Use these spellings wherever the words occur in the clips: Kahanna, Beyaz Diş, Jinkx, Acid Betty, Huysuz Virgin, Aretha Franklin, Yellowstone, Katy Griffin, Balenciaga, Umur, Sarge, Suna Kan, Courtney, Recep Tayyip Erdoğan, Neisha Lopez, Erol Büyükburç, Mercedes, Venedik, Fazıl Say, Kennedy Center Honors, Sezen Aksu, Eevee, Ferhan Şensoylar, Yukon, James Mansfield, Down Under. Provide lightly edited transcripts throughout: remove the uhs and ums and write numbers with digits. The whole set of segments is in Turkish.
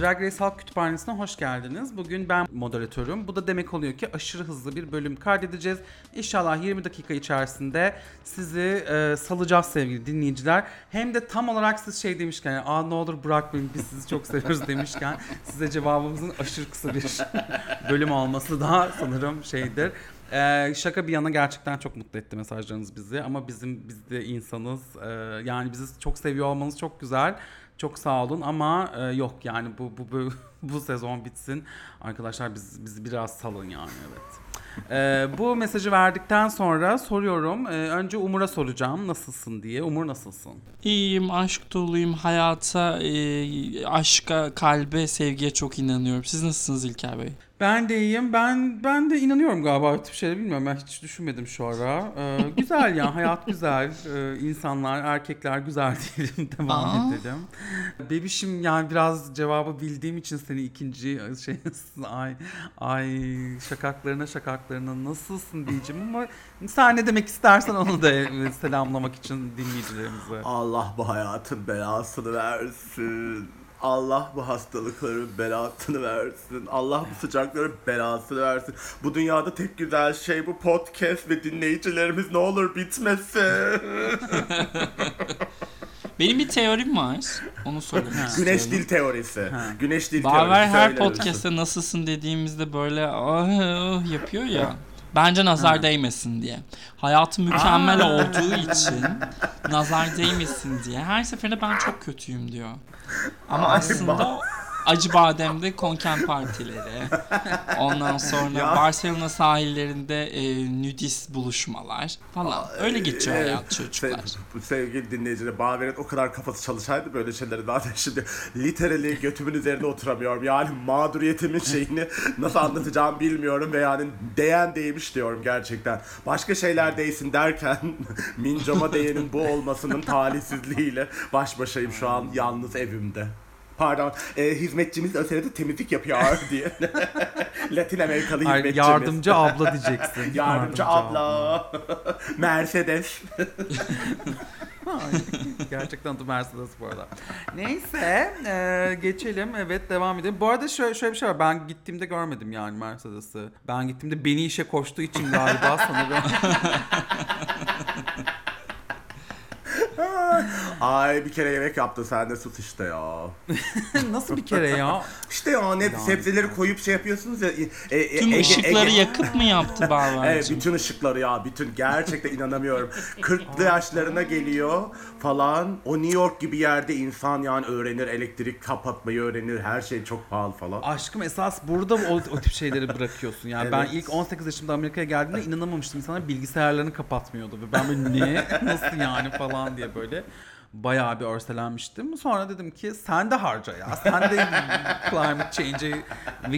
Drag Race Halk Kütüphanesi'ne hoş geldiniz. Bugün ben moderatörüm. Bu da demek oluyor ki aşırı hızlı bir bölüm kaydedeceğiz. İnşallah 20 dakika içerisinde sizi salacağız sevgili dinleyiciler. Hem de tam olarak siz şey demişken, "Aa ne olur bırakmayın, biz sizi çok seviyoruz" demişken size cevabımızın aşırı kısa bir bölüm olması daha sanırım şeydir. Şaka bir yana gerçekten çok mutlu etti mesajlarınız bizi, ama biz de insanız. Yani bizi çok seviyor olmanız çok güzel. Çok sağ olun, ama yok yani bu sezon bitsin. Arkadaşlar bizi biraz salın yani, evet. Bu mesajı verdikten sonra soruyorum. Önce Umur'a soracağım nasılsın diye. Umur nasılsın? İyiyim, aşk doluyum. Hayata, aşka, kalbe, sevgiye çok inanıyorum. Siz nasılsınız İlker Bey? Ben de iyiyim. Ben de inanıyorum galiba. Hiçbir şey bilmiyorum. Ben hiç düşünmedim şu ara. Güzel ya. Hayat güzel. İnsanlar, erkekler güzel diyelim. Devam edelim. Bebişim, yani biraz cevabı bildiğim için seni ikinci şey ay şakaklarına nasılsın diyeceğim, ama sen ne demek istersen onu da selamlamak için dinleyicilerimize. Allah bu hayatın belasını versin. Allah bu hastalıkların belasını versin. Allah bu sıcakların belasını versin. Bu dünyada tek güzel şey bu podcast ve dinleyicilerimiz, ne olur bitmesin. Benim bir teorim var. Onu sorayım. Güneş dil teorisi. Ha. Güneş dil teorisi. Baver her podcast'te nasılsın dediğimizde böyle yapıyor ya. Bence nazar değmesin diye. Hayatım mükemmel olduğu için nazar değmesin diye. Her seferinde ben çok kötüyüm diyor. Ama aslında Acı Badem'de konken partileri. Ondan sonra Barcelona sahillerinde nudist buluşmalar falan. Öyle geçiyor hayat çocuklar. Sevgili dinleyiciler, Baver'in o kadar kafası çalışaydı böyle şeyleri, zaten şimdi literally götümün üzerinde oturamıyorum. Yani mağduriyetimin şeyini nasıl anlatacağımı bilmiyorum ve yani değen değmiş diyorum gerçekten. Başka şeyler değsin derken mincoma değenin bu olmasının talihsizliğiyle baş başayım şu an yalnız evimde. Pardon, hizmetçimiz ötede temizlik yapıyor diye. Latin Amerikalı hizmetçimiz. Yardımcı abla diyeceksin. Yardımcı abla. Mercedes. Gerçekten de Mercedes bu arada. Neyse, geçelim, evet, devam edelim. Bu arada şöyle bir şey var, ben gittiğimde görmedim yani Mercedes'i. Ben gittiğimde beni işe koştuğu için galiba sanırım. Ay bir kere yemek yaptın sen de, sus işte ya. Nasıl bir kere ya? İşte ya, ne sebzeleri koyup şey yapıyorsunuz ya. Tüm ışıkları yakıp mı yaptı Baver'cim? Evet, bütün ışıkları ya, bütün, gerçekten inanamıyorum. 40'lı yaşlarına geliyor falan. O New York gibi yerde insan yani öğrenir, elektrik kapatmayı öğrenir, her şey çok pahalı falan. Aşkım, esas burada o tip şeyleri bırakıyorsun yani. Evet. Ben ilk 18 yaşımda Amerika'ya geldiğimde inanamamıştım, insanlar bilgisayarlarını kapatmıyordu ve ben böyle ne, nasıl yani falan diye böyle bayağı bir örselenmiştim. Sonra dedim ki sen de harca ya. Sen de climate change'i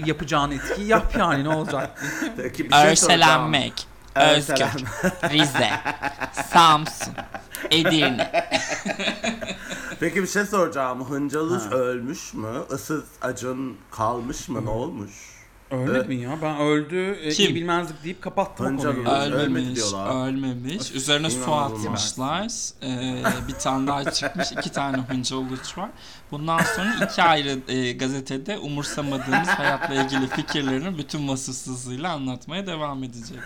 yapacağın etkiyi yap yani, ne olacak? Peki, bir şey örselenmek. Özgür. Rize. Samsun. Edirne. Peki bir şey soracağım. Hıncalı ölmüş mü? Isız acın kalmış mı? Ne olmuş? Ölmedi mi ya? Ben öldü, iyi bilmezlik deyip kapattım konuyu. Ölmemiş. Üzerine su atmışlar. Bir tane daha çıkmış. 2 tane hıncal uç var. Bundan sonra 2 ayrı gazetede umursamadığımız hayatla ilgili fikirlerini bütün vasıfsızlığıyla anlatmaya devam edecek.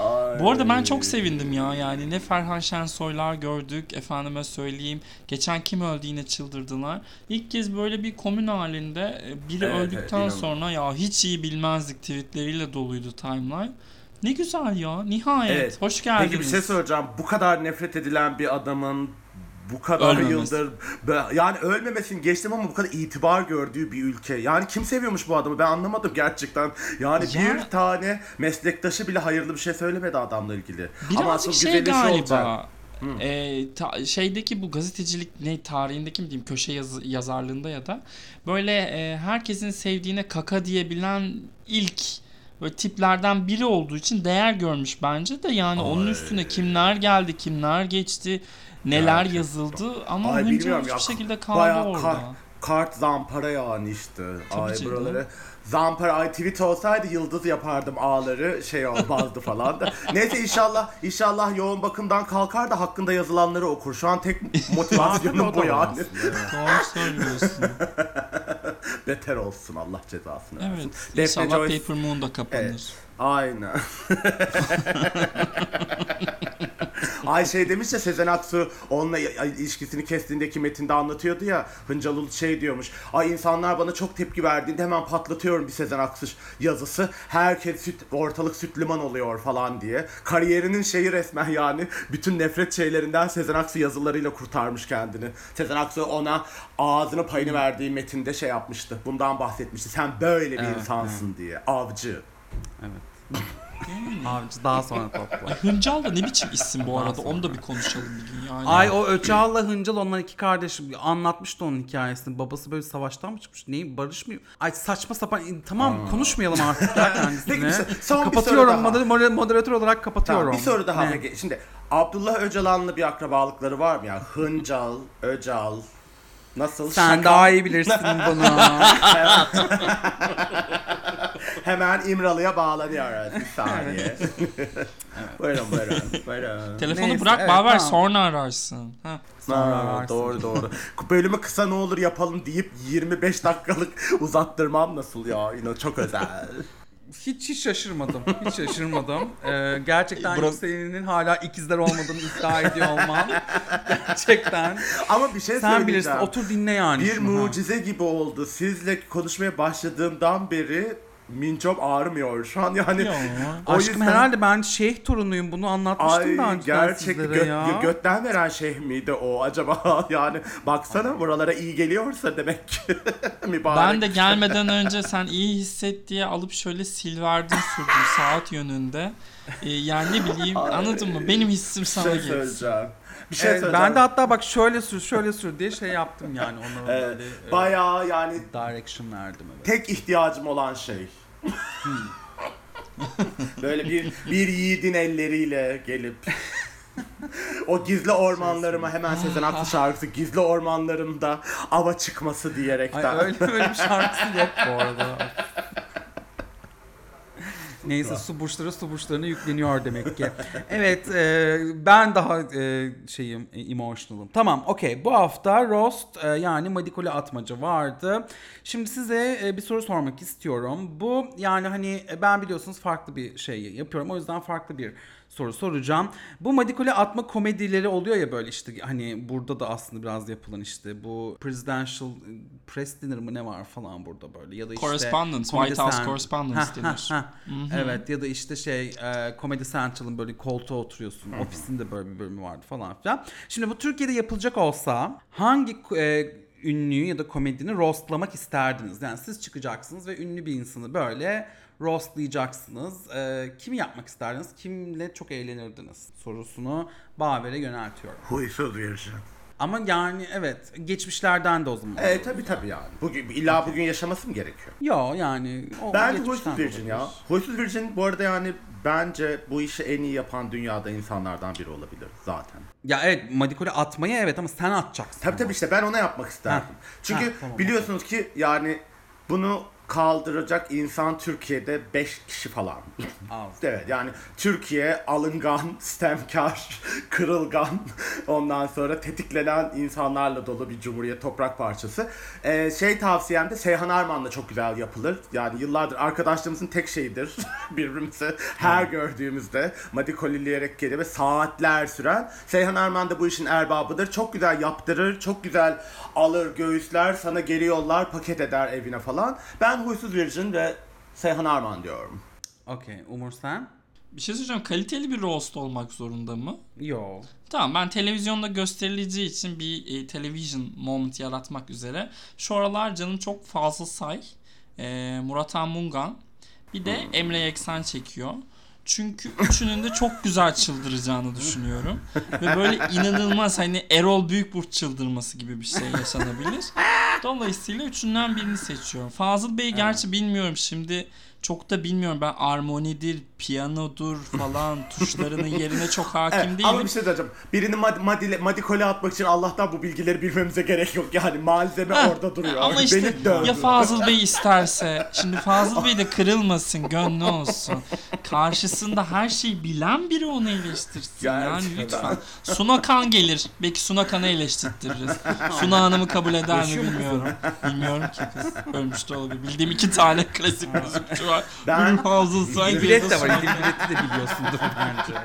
Ay. Bu arada ben çok sevindim ya. Yani ne Ferhan Şensoylar gördük, efendime söyleyeyim. Geçen kim öldü yine çıldırdılar. İlk kez böyle bir komün halinde biri öldükten sonra ya hiç iyi bilmezdik tweetleriyle doluydu timeline. Ne güzel ya. Nihayet. Evet. Hoş geldiniz. Peki bir şey soracağım. Bu kadar nefret edilen bir adamın bu kadar yıldır, yani ölmemesini geçtim ama bu kadar itibar gördüğü bir ülke. Yani kim seviyormuş bu adamı? Ben anlamadım gerçekten. Yani bir tane meslektaşı bile hayırlı bir şey söylemedi adamla ilgili. Birazcık ama asıl şey galiba. Şeydeki bu gazetecilik tarihindeki mi diyeyim, köşe yazarlığında ya da böyle herkesin sevdiğine kaka diyebilen ilk böyle tiplerden biri olduğu için değer görmüş bence de yani. Ay. Onun üstüne kimler geldi, kimler geçti, neler yani yazıldı, ama Hıncal hiçbir şekilde kaldı orada. Kart zampara yani işte. Tabii ay canım. Buraları zampara, ay tweet olsaydı yıldız yapardım, ağları şey olmazdı falan da. Neyse inşallah yoğun bakımdan kalkar da hakkında yazılanları okur. Şu an tek motivasyonum bu yani. Doğru söylüyorsun. beter olsun, Allah cezasını versin. Evet. İnşallah Joyce... Paper Moon da kapanır. Evet. Aynen. Ay şey demiş ya, Sezen Aksu onunla ilişkisini kestiğindeki metinde anlatıyordu ya, Hıncal şey diyormuş. Ay insanlar bana çok tepki verdiğinde hemen patlatıyorum bir Sezen Aksu yazısı. Herkes ortalık süt liman oluyor falan diye. Kariyerinin şeyi resmen yani bütün nefret şeylerinden Sezen Aksu yazılarıyla kurtarmış kendini. Sezen Aksu ona ağzına payını verdiği metinde şey yapmıştı. Bundan bahsetmişti. Sen böyle bir insansın diye. Avcı. Evet. Avcı daha sonra topla. Hıncal da ne biçim isim bu arada, onu da bir konuşalım bir gün yani. Ay o Öcal'la Hıncal, onlar iki kardeş, anlatmıştı onun hikayesini. Babası böyle savaştan mı çıkmış? Neyi barışmıyor? Ay saçma sapan, tamam konuşmayalım artık ya kendisini. Kapatıyorum, moderatör olarak kapatıyorum. Tamam, bir soru daha. Şimdi Abdullah Öcalan'la bir akrabalıkları var mı? Yani Hıncal, Öcal nasıl? Sen şaka daha iyi bilirsin bunu. Hemen İmralı'ya bağlanıyoruz. Bir saniye. Buyurun. Telefonu neyse, bırak, Baver tamam. Sonra ararsın. Ha. Doğru. Bölümü kısa ne olur yapalım deyip 25 dakikalık uzattırmam nasıl ya? Yine çok özel. Hiç şaşırmadım. Gerçekten Yükselin'in hala ikizler olmadığını iddia ediyor olmam. Gerçekten. Ama bir şey sen bilirsin, otur dinle yani. Bir mucize gibi oldu. Sizle konuşmaya başladığımdan beri minçom ağrımıyor şu an yani. Ya, aşkım yüzden... herhalde ben şeyh torunuyum, bunu anlatmıştım daha önceden sizlere ya. Götten veren şeyh miydi o acaba yani, baksana buralara iyi geliyorsa demek ki. Ben de gelmeden önce sen iyi hisset diye alıp şöyle silverdim sürdüm saat yönünde. Yani ne bileyim, anladın mı, benim hissim sana gelsin. Ben de hatta bak şöyle sür diye şey yaptım yani ona böyle. Bayağı yani direction verdim. Evet. Tek ihtiyacım olan şey. Böyle bir yiğidin elleriyle gelip o gizli ormanlarıma hemen Sezen Aksu şarkısı gizli ormanlarımda ava çıkması diyerekten. Ay öyle bir şarkısı yok bu arada. Neyse, su burçları su burçlarına yükleniyor demek ki. Evet, ben daha emotional'ım. Tamam, okey. Bu hafta roast yani madikoli atmaca vardı. Şimdi size bir soru sormak istiyorum. Bu yani hani ben biliyorsunuz farklı bir şey yapıyorum. O yüzden farklı bir soru soracağım. Bu madikoli atma komedileri oluyor ya böyle işte hani burada da aslında biraz yapılan işte bu presidential press dinner mı ne var falan burada böyle ya da işte correspondence, White House correspondence denir. Evet ya da işte şey Comedy Central'ın böyle koltuğa oturuyorsun ofisinde böyle bir bölümü vardı falan filan. Şimdi bu Türkiye'de yapılacak olsa hangi ünlüyü ya da komedini roastlamak isterdiniz? Yani siz çıkacaksınız ve ünlü bir insanı böyle roastlayacaksınız. Kimi yapmak isterdiniz? Kimle çok eğlenirdiniz? Sorusunu Baver'e yöneltiyorum. Huysuz Virgin. Ama yani evet, geçmişlerden de o zaman. Tabii yani. Bugün yaşaması mı gerekiyor? Yo yani. Bence Huysuz Virgin ya. Huysuz Virgin bu arada yani bence bu işi en iyi yapan dünyada insanlardan biri olabilir zaten. Ya evet, madikoli atmaya evet, ama sen atacaksın. Tabii işte ben ona yapmak isterdim. Çünkü tamam, biliyorsunuz ki yani bunu kaldıracak insan Türkiye'de 5 kişi falan. Evet yani Türkiye alıngan, stemkar, kırılgan, ondan sonra tetiklenen insanlarla dolu bir cumhuriyet toprak parçası. Tavsiyem de Seyhan Arman'la çok güzel yapılır. Yani yıllardır arkadaşlarımızın tek şeyidir birbirimizi her gördüğümüzde madikolileyerek geliyor ve saatler süren. Seyhan Arman da bu işin erbabıdır. Çok güzel yaptırır, çok güzel alır göğüsler, sana geri yollar, paket eder evine falan. Ben Huysuz Virgin ve Seyhan Arman diyorum. Okey. Umur sen? Bir şey söyleyeceğim. Kaliteli bir roast olmak zorunda mı? Yok. Tamam, ben televizyonda gösterileceği için bir television moment yaratmak üzere. Şu aralar canım çok Fazıl Say, Murat Mungan, bir de Emre Yeksen çekiyor. Çünkü üçünün de çok güzel çıldıracağını düşünüyorum. Ve böyle inanılmaz hani Erol Büyükburç çıldırması gibi bir şey yaşanabilir. Dolayısıyla üçünden birini seçiyorum. Fazıl Bey gerçi bilmiyorum şimdi. Çok da bilmiyorum ben, armonidir, piyanodur falan tuşlarının yerine çok hakim evet, değilim. Ama bir şey diyeceğim. Birini madikole atmak için Allah'tan bu bilgileri bilmemize gerek yok. Yani malzeme orada duruyor. Ama işte ya Fazıl Bey isterse. Şimdi Fazıl Bey de kırılmasın, gönlü olsun. Karşısında her şeyi bilen biri onu eleştirsin. Yani lütfen. Suna Kan gelir. Belki Suna Kan'ı eleştirtiririz. Suna Hanım'ı kabul eder mi bilmiyorum. Bilmiyorum ki kız. Ölmüş de olabilir. Bildiğim iki tane klasik müzikçi var. Ben Fazıl Say de var. İlgileti de biliyorsundur bence.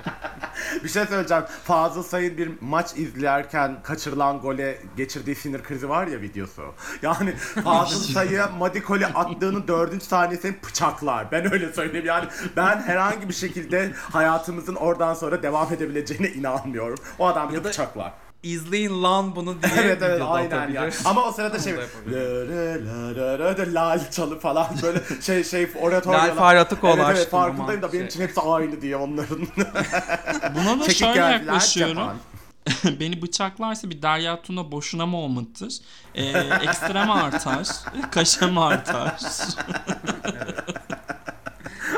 Bir şey söyleyeceğim. Fazıl Say'ın bir maç izlerken kaçırılan gole geçirdiği sinir krizi var ya videosu. Yani Fazıl Say'a madikole attığının 4. saniyesini bıçaklar. Ben öyle söyleyeyim. Yani ben herhangi bir şekilde hayatımızın oradan sonra devam edebileceğine inanmıyorum. O adam bir bıçaklar. İzleyin lan bunu diye. Evet evet aynen ya. Ama o sırada şey lal çalı falan böyle şey oratoryalar. Lal Faryatıkoğlu aşkım. Evet evet farkındayım da benim için hepsi aynı diye onların. Buna da şöyle yaklaşıyorum. Beni bıçaklarsa bir Derya Tuna boşuna mı olmaktır? Ekstrem artar. Kaşem artar.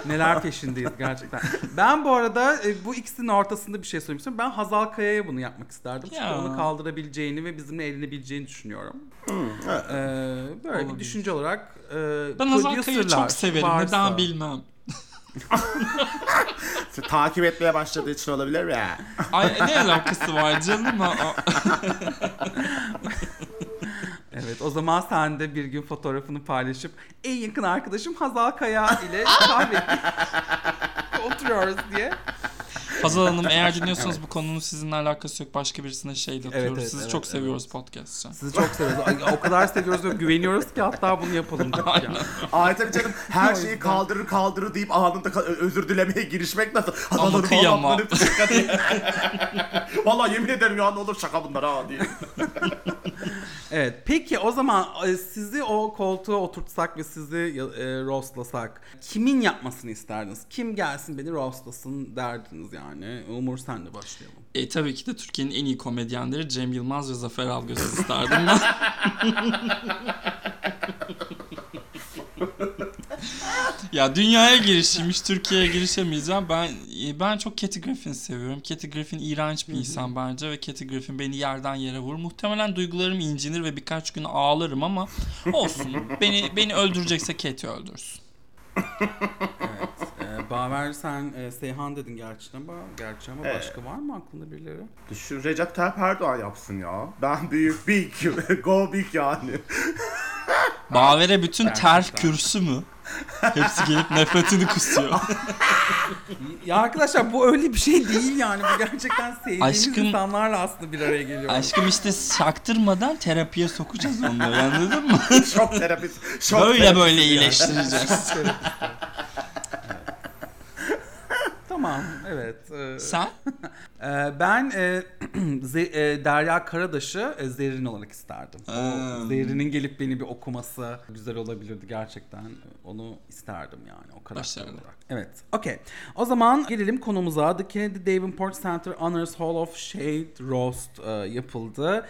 Neler peşindeyiz gerçekten. Ben bu arada bu ikisinin ortasında bir şey söylemek istiyorum. Ben Hazal Kaya'ya bunu yapmak isterdim. Ya. Çünkü onu kaldırabileceğini ve bizimle eğlenebileceğini düşünüyorum. Böyle olabilir. Bir düşünce olarak ben Hazal Kaya'yı çok severim. Varsa... Neden bilmem. Takip etmeye başladığı için olabilir mi? Ay, ne alakası var canım? Evet, o zaman sen de bir gün fotoğrafını paylaşıp en yakın arkadaşım Hazal Kaya ile kahve oturuyoruz diye. Hazal Hanım eğer dinliyorsanız bu konunun sizinle alakası yok. Başka birisine şey de atıyoruz. Evet, sizi çok seviyoruz podcast'ı. Sizi çok seviyoruz. O kadar seviyoruz ve güveniyoruz ki hatta bunu yapalım. Ay tabii canım her şeyi kaldırır deyip anında özür dilemeye girişmek nasıl? Hazal Hanım kıyama. Valla yemin ederim ya ne olur şaka bunlar ha diye. Evet, peki o zaman sizi o koltuğa oturtsak ve sizi roastlasak kimin yapmasını isterdiniz? Kim gelsin beni roastlasın derdiniz yani? Umur sen de başlayalım. Tabii ki de Türkiye'nin en iyi komedyenleri Cem Yılmaz ve Zafer Algöz isterdim ben. Ya dünyaya girişmiş, Türkiye'ye girişemeyeceğim. Ben çok Katy Griffin seviyorum. Katy Griffin iğrenç bir insan bence ve Katy Griffin beni yerden yere vurur. Muhtemelen duygularım incinir ve birkaç gün ağlarım ama olsun. Beni öldürecekse Katy öldürsün. Evet. Baver sen Seyhan dedin gerçi ama başka var mı aklında birileri? Düşün Recep Tayyip Erdoğan yapsın ya. Ben büyük big go big yani. Baver'e bütün terf kürsü mü? Hepsi gelip nefretini kusuyor. Ya arkadaşlar bu öyle bir şey değil yani. Bu gerçekten sevdiğimiz insanlarla aslında bir araya geliyoruz. Aşkım işte şaktırmadan terapiye sokacağız onları anladın mı? Şok terapisi. Böyle iyileştireceğiz. Yani. Tamam evet. Sen? Ben Derya Karadaş'ı Zerrin olarak isterdim. O Zerrin'in gelip beni bir okuması güzel olabilirdi gerçekten. Onu isterdim yani o karakter olarak. Evet. Okay. O zaman gelelim konumuza. The Kennedy Davenport Center Honors Hall of Shade Roast yapıldı.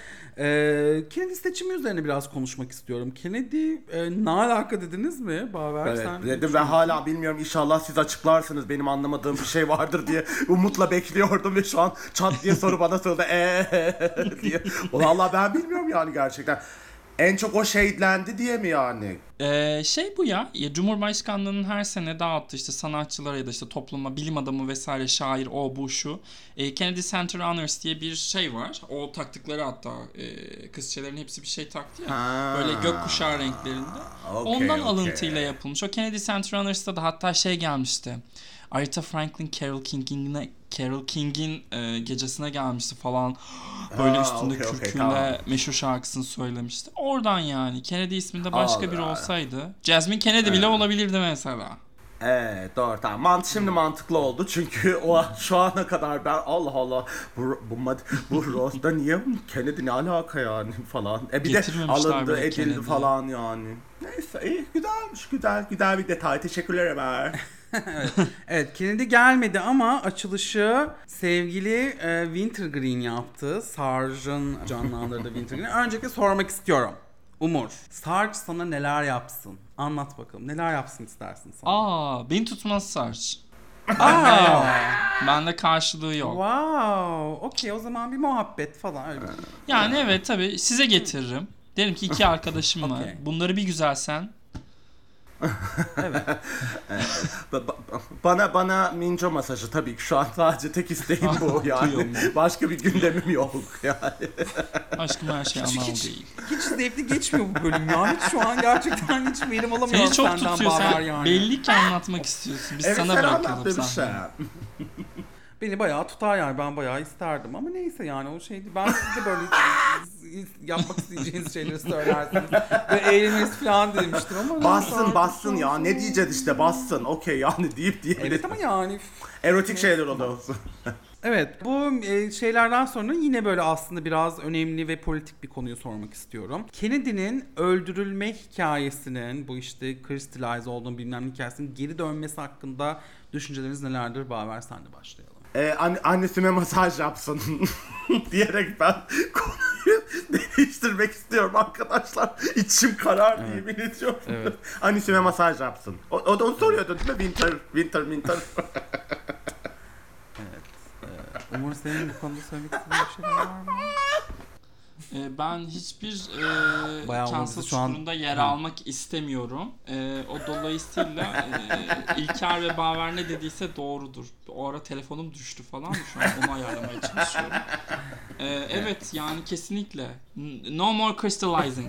Kennedy seçimi üzerine biraz konuşmak istiyorum. Kennedy ne alaka dediniz mi? Baver evet, sen dedim ve hala bilmiyorum. İnşallah siz açıklarsınız. Benim anlamadığım bir şey vardır diye umutla bekliyordum ve şu an çat diye soru bana sordu. Diye. Vallahi ben bilmiyorum yani gerçekten. En çok o şeylendi diye mi yani? Bu ya Cumhurbaşkanlığının her sene dağıttı işte sanatçılara ya da işte topluma bilim adamı vesaire şair o bu şu. Kennedy Center Honors diye bir şey var. O taktıkları hatta kızçelerin hepsi bir şey taktı ya. Ha. Böyle gökkuşağı renklerinde. Okay, ondan alıntıyla yapılmış. O Kennedy Center Honors'ta da hatta şey gelmişti. Aretha Franklin Carole King'in gecesine gelmişti falan. Böyle üstünde kürkünle tamam. Meşhur şarkısını söylemişti. Oradan yani. Kennedy isminde başka biri olsaydı. Jasmine Kennedy bile olabilirdi mesela. Evet doğru tamam. Şimdi mantıklı oldu çünkü o şu ana kadar ben Allah bu rosta niye Kennedy ne alaka yani falan. Bir de alındı edildi Kennedy. Falan yani. Neyse iyi güzelmiş güzel bir detay teşekkürler Emre. Evet Kennedy gelmedi ama açılışı sevgili Wintergreen yaptı. Sarge'ın canlandırdığı Wintergreen. Öncelikle sormak istiyorum. Umur, Sarge sana neler yapsın? Anlat bakalım. Neler yapsın istersin sana? Beni tutmaz Sarge. Bende karşılığı yok. Wow. Okey, o zaman bir muhabbet falan öyle. Yani evet tabii size getiririm. Derim ki iki arkadaşım var. Okay. Bunları bir güzel sen. Evet. bana minco masajı tabii ki şu an sadece tek isteğim bu yani. Başka bir gündemim yok yani. Aşkım her şey ama değil. Hiç zevkli geçmiyor bu bölüm ya. Hiç şu an gerçekten hiç verim alamıyorum senden. Seni çok tutuyor sen. Yani. Belli ki anlatmak istiyorsun. Biz evet, sana bırakıyorduk zaten. Beni bayağı tutar yani, ben bayağı isterdim ama neyse yani o şeydi. Ben size böyle yapmak isteyeceğiniz şeyleri söylersiniz ve eğleniriz falan demiştim ama... Bassın ya, ne diyeceğiz işte, bassın okey yani deyip. Evet ama yani... Erotik şeyler olsun. Evet, bu şeylerden sonra yine böyle aslında biraz önemli ve politik bir konuyu sormak istiyorum. Kennedy'nin öldürülme hikayesinin, bu işte crystallize olduğum bilmem ne hikayesinin geri dönmesi hakkında düşünceleriniz nelerdir? Baver, sen de başlayalım. Annesime masaj yapsın diyerek ben konuyu değiştirmek istiyorum arkadaşlar. İçim karar diye evet. Yemin ediyorum. Evet. Annesime masaj yapsın. O da onu soruyordun değil mi? Winter. Evet. Umur, senin bu konuda söylemek istediğin bir şeyler var mı? Ben hiçbir kansal çukurunda yer almak istemiyorum. O dolayısıyla İlker ve Baver ne dediyse doğrudur. O ara telefonum düştü falan. Şu an onu ayarlamaya çalışıyorum. Evet yani kesinlikle. No more crystallizing.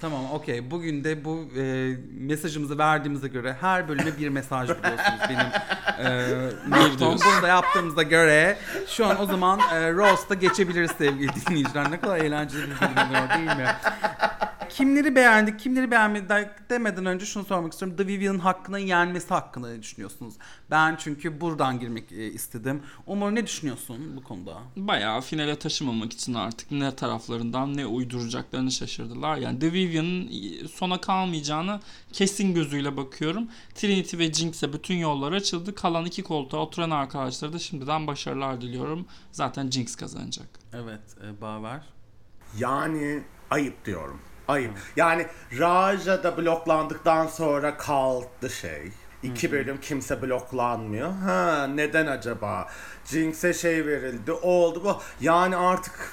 Tamam, okey. Bugün de bu mesajımızı verdiğimize göre her bölüme bir mesaj buluyorsunuz benim. Bunu da yaptığımıza göre şu an o zaman Roast'a geçebiliriz sevgili dinleyiciler. Ne kadar eğlenceli bir bölüm oluyor değil mi? Kimleri beğendik, kimleri beğenmedik demeden önce şunu sormak istiyorum. The Vivienne'in hakkının yenmesi hakkında ne düşünüyorsunuz? Ben çünkü buradan girmek istedim. Umur, ne düşünüyorsun bu konuda? Bayağı finale taşımamak için artık ne taraflarından ne uyduracaklarını şaşırdılar. Yani The Vivienne'in sona kalmayacağını kesin gözüyle bakıyorum. Trinity ve Jinkx'e bütün yollar açıldı. Kalan iki koltuğa oturan arkadaşlara da şimdiden başarılar diliyorum. Zaten Jinkx kazanacak. Evet, Baver. Yani ayıp diyorum. Ayıp. Yani Raja da bloklandıktan sonra kaldı şey. 2 bölüm kimse bloklanmıyor. Ha, neden acaba? Jinx'e şey verildi, oldu bu. Yani artık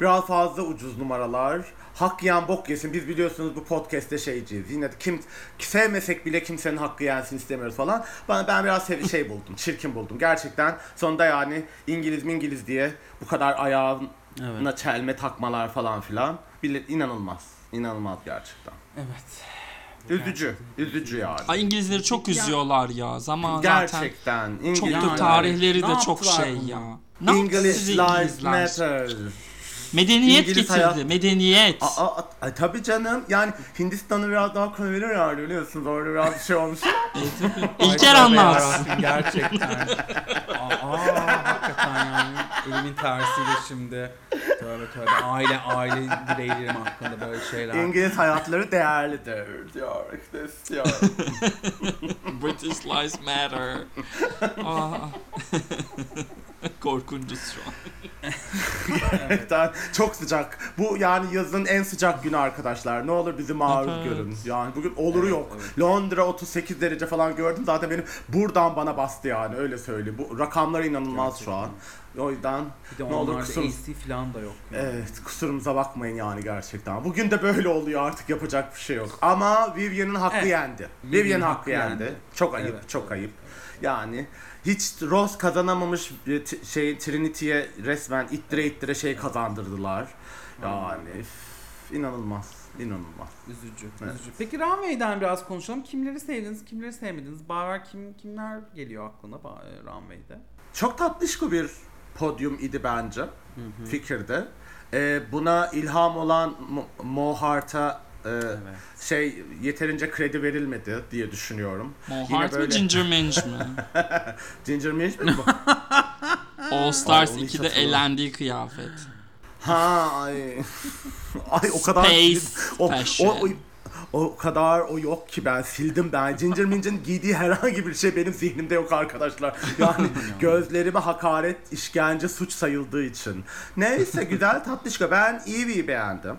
biraz fazla ucuz numaralar. Hak yiyen bok yesin. Biz biliyorsunuz bu podcast'te şeyciyiz. Yine kim sevmesek bile kimsenin hakkı yensin istemiyoruz falan. Ben biraz şey buldum, çirkin buldum. Gerçekten sonunda yani İngiliz diye bu kadar ayağına çelme takmalar falan filan. İnanılmaz gerçekten. Evet. Üzücü yani. Ay, İngilizleri çok üzüyorlar ya. Zaman gerçekten. Çok da tarihleri de çok şey ya. English lives matter. Medeniyet İngiliz getirdi. Hayat... Medeniyet. Tabii canım. Yani Hindistan'ı biraz daha konuyla yararlı biliyorsunuz. Orada biraz bir şey olmuş. İlker anlarsın. Gerçekten. Hakikaten yani. Elimin tersiyle şimdi. Tövbe. Aile bireylerim hakkında böyle şeyler. İngiliz hayatları değerlidir diyor. British lives matter. Korkuncuz şu an. Gerçekten çok sıcak. Bu yani yazın en sıcak günü arkadaşlar. Ne olur bizi maruz görün. Yani bugün oluru yok. Evet. Londra 38 derece falan gördüm. Zaten benim buradan bana bastı yani, öyle söyleyeyim. Bu rakamlar inanılmaz gerçekten. Şu an. O yüzden ne olur AC falan da yok. Yani. Evet, kusurumuza bakmayın yani gerçekten. Bugün de böyle oluyor artık, yapacak bir şey yok. Ama Vivienne'in hakkı yendi. Vivienne'in hakkı yendi. Çok ayıp, çok ayıp. Evet. Yani hiç Rose kazanamamış şey Trinity'ye resmen ittire şey kazandırdılar. Yani inanılmaz. Üzücü. Peki Runway'den biraz konuşalım. Kimleri sevdiniz, kimleri sevmediniz? Baver, kimler geliyor aklına Runway'de? Çok tatlışko bir podyum idi bence, fikirde. Buna ilham olan Mohart'a şey yeterince kredi verilmedi diye düşünüyorum. Mohart böyle... mı Ginger Minch mi? Ginger Minch mi? All Stars 2'de elendiği kıyafet. Ha ay. Ay o kadar o kadar o yok ki, ben sildim ben. Ginger Minch'in giydiği herhangi bir şey benim zihnimde yok arkadaşlar. Yani gözlerime hakaret, işkence, suç sayıldığı için. Neyse, güzel tatlışka. Ben Evie'yi beğendim.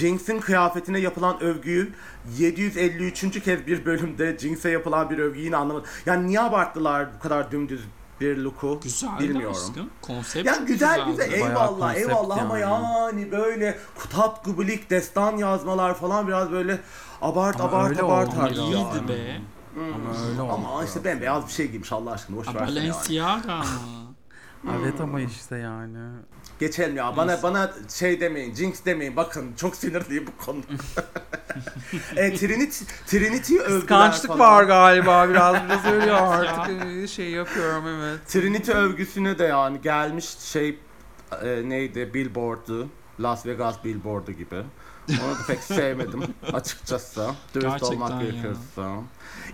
Jinx'in kıyafetine yapılan övgüyü 753. kez bir bölümde Jinx'e yapılan bir övgüyü yine anlamadım. Yani niye abarttılar bu kadar dümdüz bir look'u? Güzel, bilmiyorum. Konsept yani güzel eyvallah eyvallah, ama yani böyle Kutat Gubulik destan yazmalar falan biraz böyle abart artık. İyiydi be. Ama işte bembeyaz bir şey giymiş Allah aşkına, boş versene yani. Balenciaga. Evet ama işte yani. Geçelim ya. Bana şey demeyin, Jinx demeyin. Bakın çok sinirliyim bu konu. Trinity'yi övdüler. Kıskançlık var galiba biraz öyle artık şey yapıyorum, evet. Trinity övgüsüne de yani gelmiş şey neydi, Billboard'u. Las Vegas Billboard'u gibi. Onu da pek sevmedim açıkçası. Dürüst gerçekten olmak gerekirse.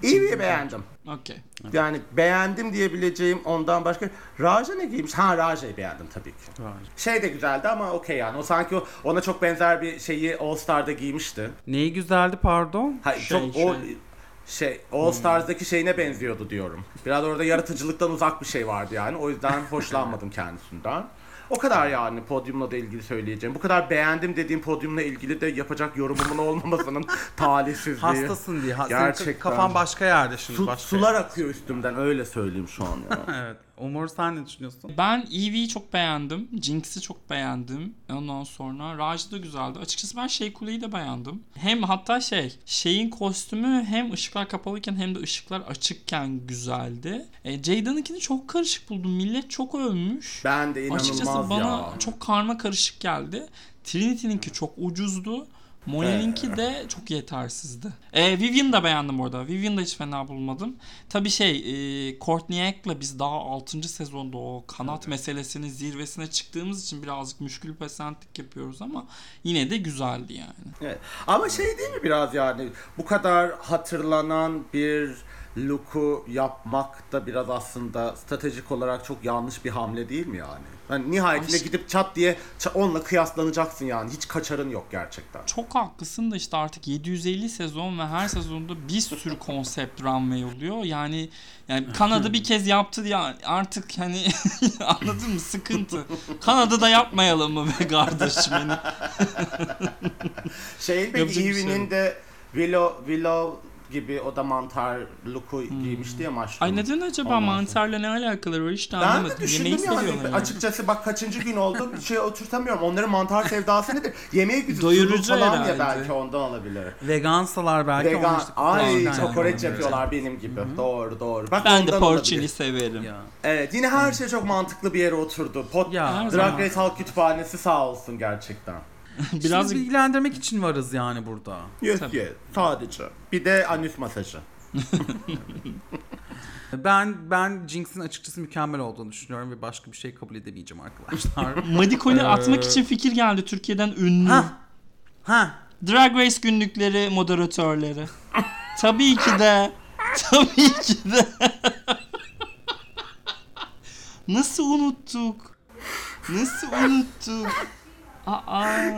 İyi beğendim. Okay. Yani beğendim diyebileceğim ondan başka. Raja ne giymiş? Ha, Raja'yı beğendim tabii ki. Raja. Şey de güzeldi ama okey yani. O sanki ona çok benzer bir şeyi All Star'da giymişti. Neyi güzeldi pardon? Ha, All Stars'daki şeyine benziyordu diyorum. Biraz orada yaratıcılıktan uzak bir şey vardı yani. O yüzden hoşlanmadım kendisinden. O kadar yani podyumla da ilgili söyleyeceğim. Bu kadar beğendim dediğim podyumla ilgili de yapacak yorumumun olmamasının talihsizliği. Hastasın diye. Gerçekten. Kafan başka yerde şimdi. Sular akıyor üstümden, öyle söyleyeyim şu an ya. Evet. Umur, sen ne düşünüyorsun? Ben Eevee'yi çok beğendim. Jinx'i çok beğendim. Ondan sonra Raj da güzeldi. Açıkçası ben Kule'yi de beğendim. Hem hatta şeyin kostümü hem ışıklar kapalıyken hem de ışıklar açıkken güzeldi. Jaida'nınkini çok karışık buldum. Millet çok övmüş. Ben de inanılmaz açıkçası ya. Açıkçası bana çok karma karışık geldi. Trinity'ninki çok ucuzdu. Monet'inki de çok yetersizdi. Vivienne de beğendim orada. Vivienne de hiç fena bulmadım. Tabii Courtney Ack'la biz daha 6. sezonda o kanat meselesinin zirvesine çıktığımız için birazcık müşkül pesentlik yapıyoruz ama yine de güzeldi yani. Evet. Ama değil mi biraz yani bu kadar hatırlanan bir look'u yapmak da biraz aslında stratejik olarak çok yanlış bir hamle değil mi yani? Yani nihayetinde gidip çat diye onunla kıyaslanacaksın yani. Hiç kaçarın yok gerçekten. Çok haklısın da işte artık 750 sezon ve her sezonda bir sürü konsept runway oluyor. Yani Kanada bir kez yaptı diye artık hani anladın mı? Sıkıntı. Kanada'da yapmayalım mı be kardeşim? Peki Eve'nin de Willow gibi o da mantar look'u giymişti ya maşrum. Ay neden acaba mantarla ne alakaları var hiç de anlamadım. Ben de düşündüm yani. Açıkçası bak kaçıncı gün oldu oturtamıyorum. Onların mantar sevdası nedir? Yemeği güzel falan ya, belki ondan olabilir. Vegansalar belki. Ay kokoreç yapıyorlar benim gibi. Hı-hı. Doğru. Bak, ben de porcini severim. Ya. Evet yine her şey çok mantıklı bir yere oturdu. Drag Race Halk Kütüphanesi sağ olsun gerçekten. Biraz bilgilendirmek için varız yani burada. Yes. Sadece. Bir de anüs masajı. Ben Jinx'in açıkçası mükemmel olduğunu düşünüyorum ve başka bir şey kabul edemeyeceğim arkadaşlar. Madikol'i atmak için fikir geldi Türkiye'den ünlü. Drag Race günlükleri moderatörleri. Tabii ki de. Nasıl unuttuk?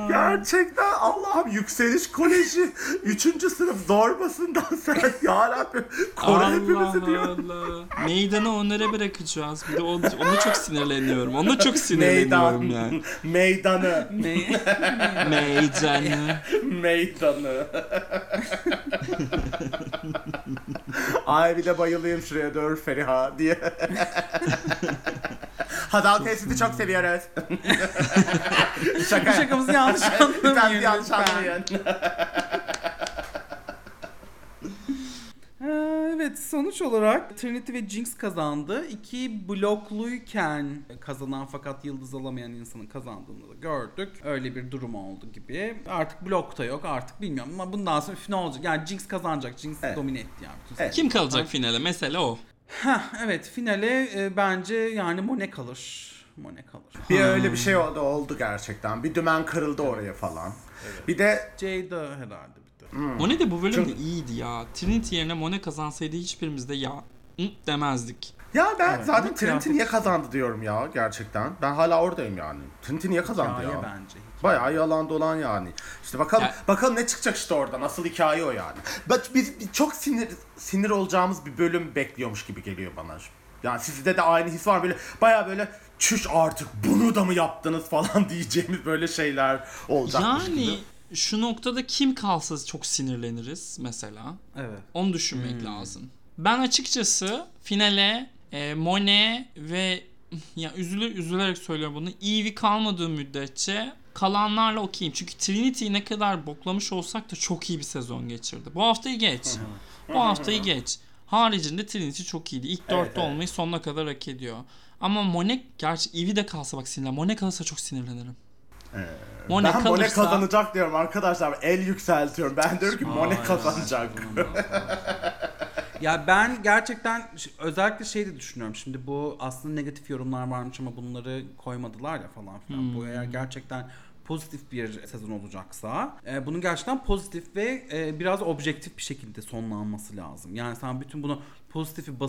Gerçekten Allah'ım, Yükseliş Koleji 3. sınıf zorbasından sen yarabbim koru hepimizi diyorsun. Allah. Meydanı onlara bırakacağız. Bir de ona çok sinirleniyorum. Yani. Meydanı. Ay bir de bayılayım şuraya dön Feriha diye. Hazal Kaya sizi çok seviyoruz. Şakamızı yanlış anlamayın. Evet, sonuç olarak Trinity ve Jinx kazandı. 2 blokluyken kazanan fakat yıldız alamayan insanın kazandığını da gördük. Öyle bir durum oldu gibi. Artık blokta yok artık, bilmiyorum ama bundan sonra ne olacak? Yani Jinx kazanacak. Jinx domine etti yani. Evet. Kim kalacak finale? Mesele o. Evet, finale bence yani Monet kalır. Bir öyle bir şey oldu gerçekten. Bir dümen kırıldı oraya falan. Evet. Bir de Jaida herhalde bir de. Monet de bu bölümde iyiydi ya. Trinity yerine Monet kazansaydı hiçbirimiz de demezdik. Ya ben zaten Trinity niye kazandı diyorum ya gerçekten. Ben hala oradayım yani. Trinity niye kazandı hikaye ya? Bence. Bayağı yalan dolan yani. İşte bakalım ne çıkacak işte oradan. Asıl hikaye o yani. Biz çok sinir olacağımız bir bölüm bekliyormuş gibi geliyor bana. Yani sizde de aynı his var, böyle bayağı böyle çüş artık bunu da mı yaptınız falan diyeceğimiz böyle şeyler olacakmış yani, gibi. Şu noktada kim kalsa çok sinirleniriz mesela. Evet. Onu düşünmek lazım. Ben açıkçası finale Monet ve ya üzülerek söylüyorum bunu. Evie kalmadığı müddetçe kalanlarla okuyayım. Çünkü Trinity'yi ne kadar boklamış olsak da çok iyi bir sezon geçirdi. Bu haftayı geç. Bu haftayı geç. Haricinde Trinity çok iyiydi. İlk dörtte olmayı sonuna kadar hak ediyor. Ama Monet, gerçi Evie de kalsa bak sinirlen. Monet kalırsa çok sinirlenirim. Monet ben kalırsa... Monet kazanacak diyorum arkadaşlar. El yükseltiyorum. Ben diyorum ki Monet kazanacak. Ya ben gerçekten özellikle şey de düşünüyorum. Şimdi bu aslında negatif yorumlar varmış ama bunları koymadılar ya falan filan. Bu eğer gerçekten pozitif bir sezon olacaksa bunun gerçekten pozitif ve biraz objektif bir şekilde sonlanması lazım. Yani sen bütün bunu pozitifi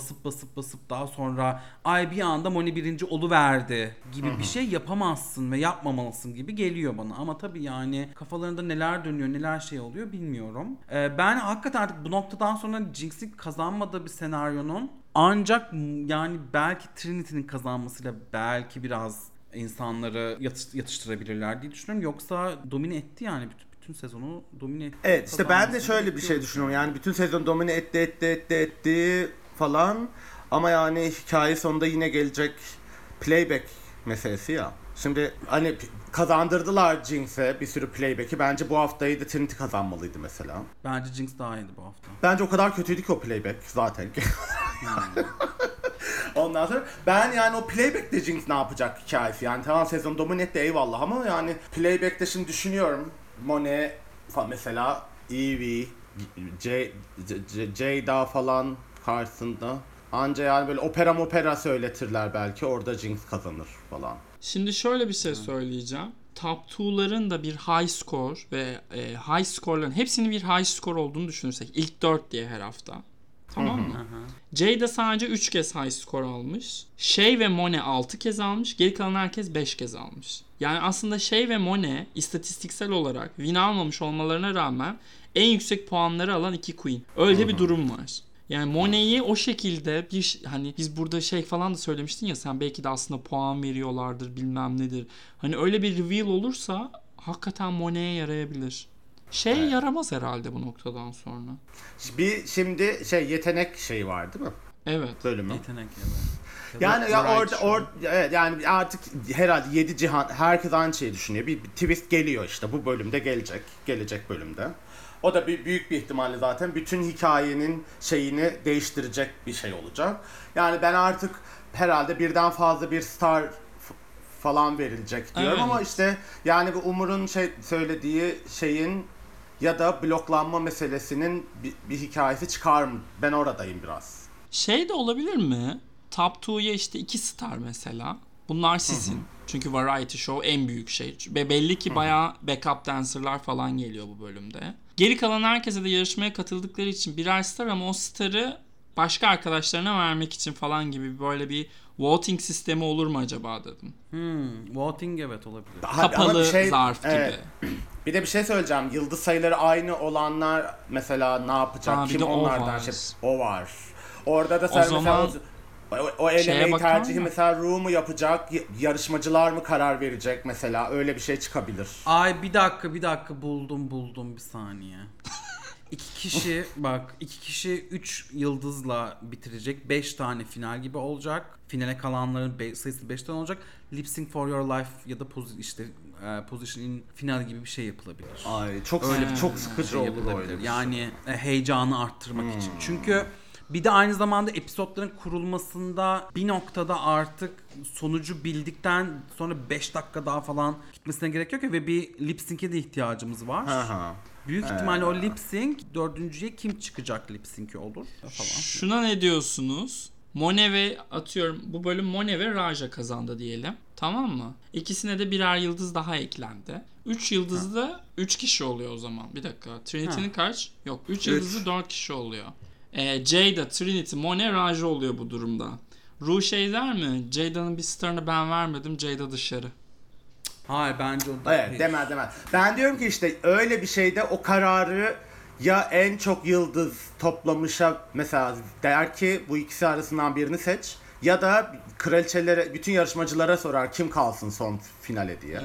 basıp daha sonra ay bir anda Monet birinci oluverdi gibi bir şey yapamazsın ve yapmamalısın gibi geliyor bana. Ama tabii yani kafalarında neler dönüyor, neler şey oluyor bilmiyorum. Ben hakikaten artık bu noktadan sonra Jinkx'in kazanmadığı bir senaryonun ancak yani belki Trinity'nin kazanmasıyla belki biraz insanları yatıştırabilirler diye düşünüyorum. Yoksa domine etti yani bütün sezonu domine etti. Evet işte ben de şöyle bir şey düşünüyorum. Yani bütün sezon domine etti falan ama yani hikaye sonunda yine gelecek playback meselesi ya. Şimdi hani kazandırdılar Jinx'e bir sürü playback'i. Bence bu haftayı da Trinity kazanmalıydı mesela. Bence Jinkx daha iyiydi bu hafta. Bence o kadar kötüydü ki o playback zaten. Ondan sonra ben yani o playback'te Jinkx ne yapacak hikayesi, yani tamam sezon domine etti eyvallah ama yani playback'te şimdi düşünüyorum Monet mesela, Evie, Jaida falan karşısında anca yani böyle opera söyletirler belki orada Jinkx kazanır falan. Şimdi şöyle bir şey söyleyeceğim. Top 2'ların da bir high score ve high score'ların hepsinin bir high score olduğunu düşünürsek ilk 4 diye her hafta. Tamam mı? Jaida sadece 3 kez high score almış. Shay ve Monet 6 kez almış. Geri kalan herkes 5 kez almış. Yani aslında Shay ve Monet istatistiksel olarak win almamış olmalarına rağmen en yüksek puanları alan 2 queen. Öyle bir durum var. Yani Monet'i o şekilde bir hani biz burada şey falan da söylemiştin ya sen, belki de aslında puan veriyorlardır bilmem nedir. Hani öyle bir reveal olursa hakikaten Monet'e yarayabilir. Evet. Yaramaz herhalde bu noktadan sonra. Bir şimdi yetenek şeyi var değil mi? Evet. Bölümü. Yetenek yani ya evet, yani artık herhalde 7 cihan herkes aynı şeyi düşünüyor. Bir twist geliyor işte bu bölümde gelecek bölümde. O da büyük bir ihtimalle zaten bütün hikayenin şeyini değiştirecek bir şey olacak. Yani ben artık herhalde birden fazla bir star falan verilecek diyorum ama işte yani bu Umur'un söylediği şeyin ya da bloklanma meselesinin bir hikayesi çıkar mı? Ben oradayım biraz. De olabilir mi? Top 2'ya işte 2 star mesela. Bunlar sizin. Çünkü variety show en büyük şey. Ve belli ki bayağı backup dancerlar falan geliyor bu bölümde. Geri kalan herkese de yarışmaya katıldıkları için birer star ama o starı başka arkadaşlarına vermek için falan gibi böyle bir voting sistemi olur mu acaba dedim. Voting evet olabilir. Kapalı zarf gibi. Bir de bir şey söyleyeceğim. Yıldız sayıları aynı olanlar mesela ne yapacak? Kim onlardan o var. Orada da sen mesela o elemeyi tercihi mesela Ru mu yapacak? Yarışmacılar mı karar verecek mesela? Öyle bir şey çıkabilir. Ay bir dakika buldum bir saniye. 2 kişi 3 yıldızla bitirecek. 5 tane final gibi olacak. Finale kalanların sayısı 5 tane olacak. Lip Sync for Your Life ya da Position'in final gibi bir şey yapılabilir. Ay çok öyle çok sıkıcı şey olur olabilir. Yani heyecanı arttırmak için. Çünkü bir de aynı zamanda episodların kurulmasında bir noktada artık sonucu bildikten sonra 5 dakika daha falan gitmesine gerek yok ya ve bir lip sync'e de ihtiyacımız var. Büyük ihtimalle o lip sync 4.'ye kim çıkacak lip sync'i olur falan. Şuna ne diyorsunuz? Monet ve atıyorum bu bölüm Monet ve Raja kazandı diyelim. Tamam mı? İkisine de birer yıldız daha eklendi. 3 yıldızda 3 kişi oluyor o zaman. Bir dakika. Trinity'nin kaç? Yok. 3 yıldızda 4 kişi oluyor. Jaida, Trinity, Monet, Raja oluyor bu durumda. Ru der mi? Jaida'nın bir starını ben vermedim. Jaida dışarı. Hayır bence o da evet, demez. Ben diyorum ki işte öyle bir şeyde o kararı ya en çok yıldız toplamışa mesela der ki bu ikisi arasından birini seç Ya da kraliçelere, bütün yarışmacılara sorar kim kalsın son finale diye.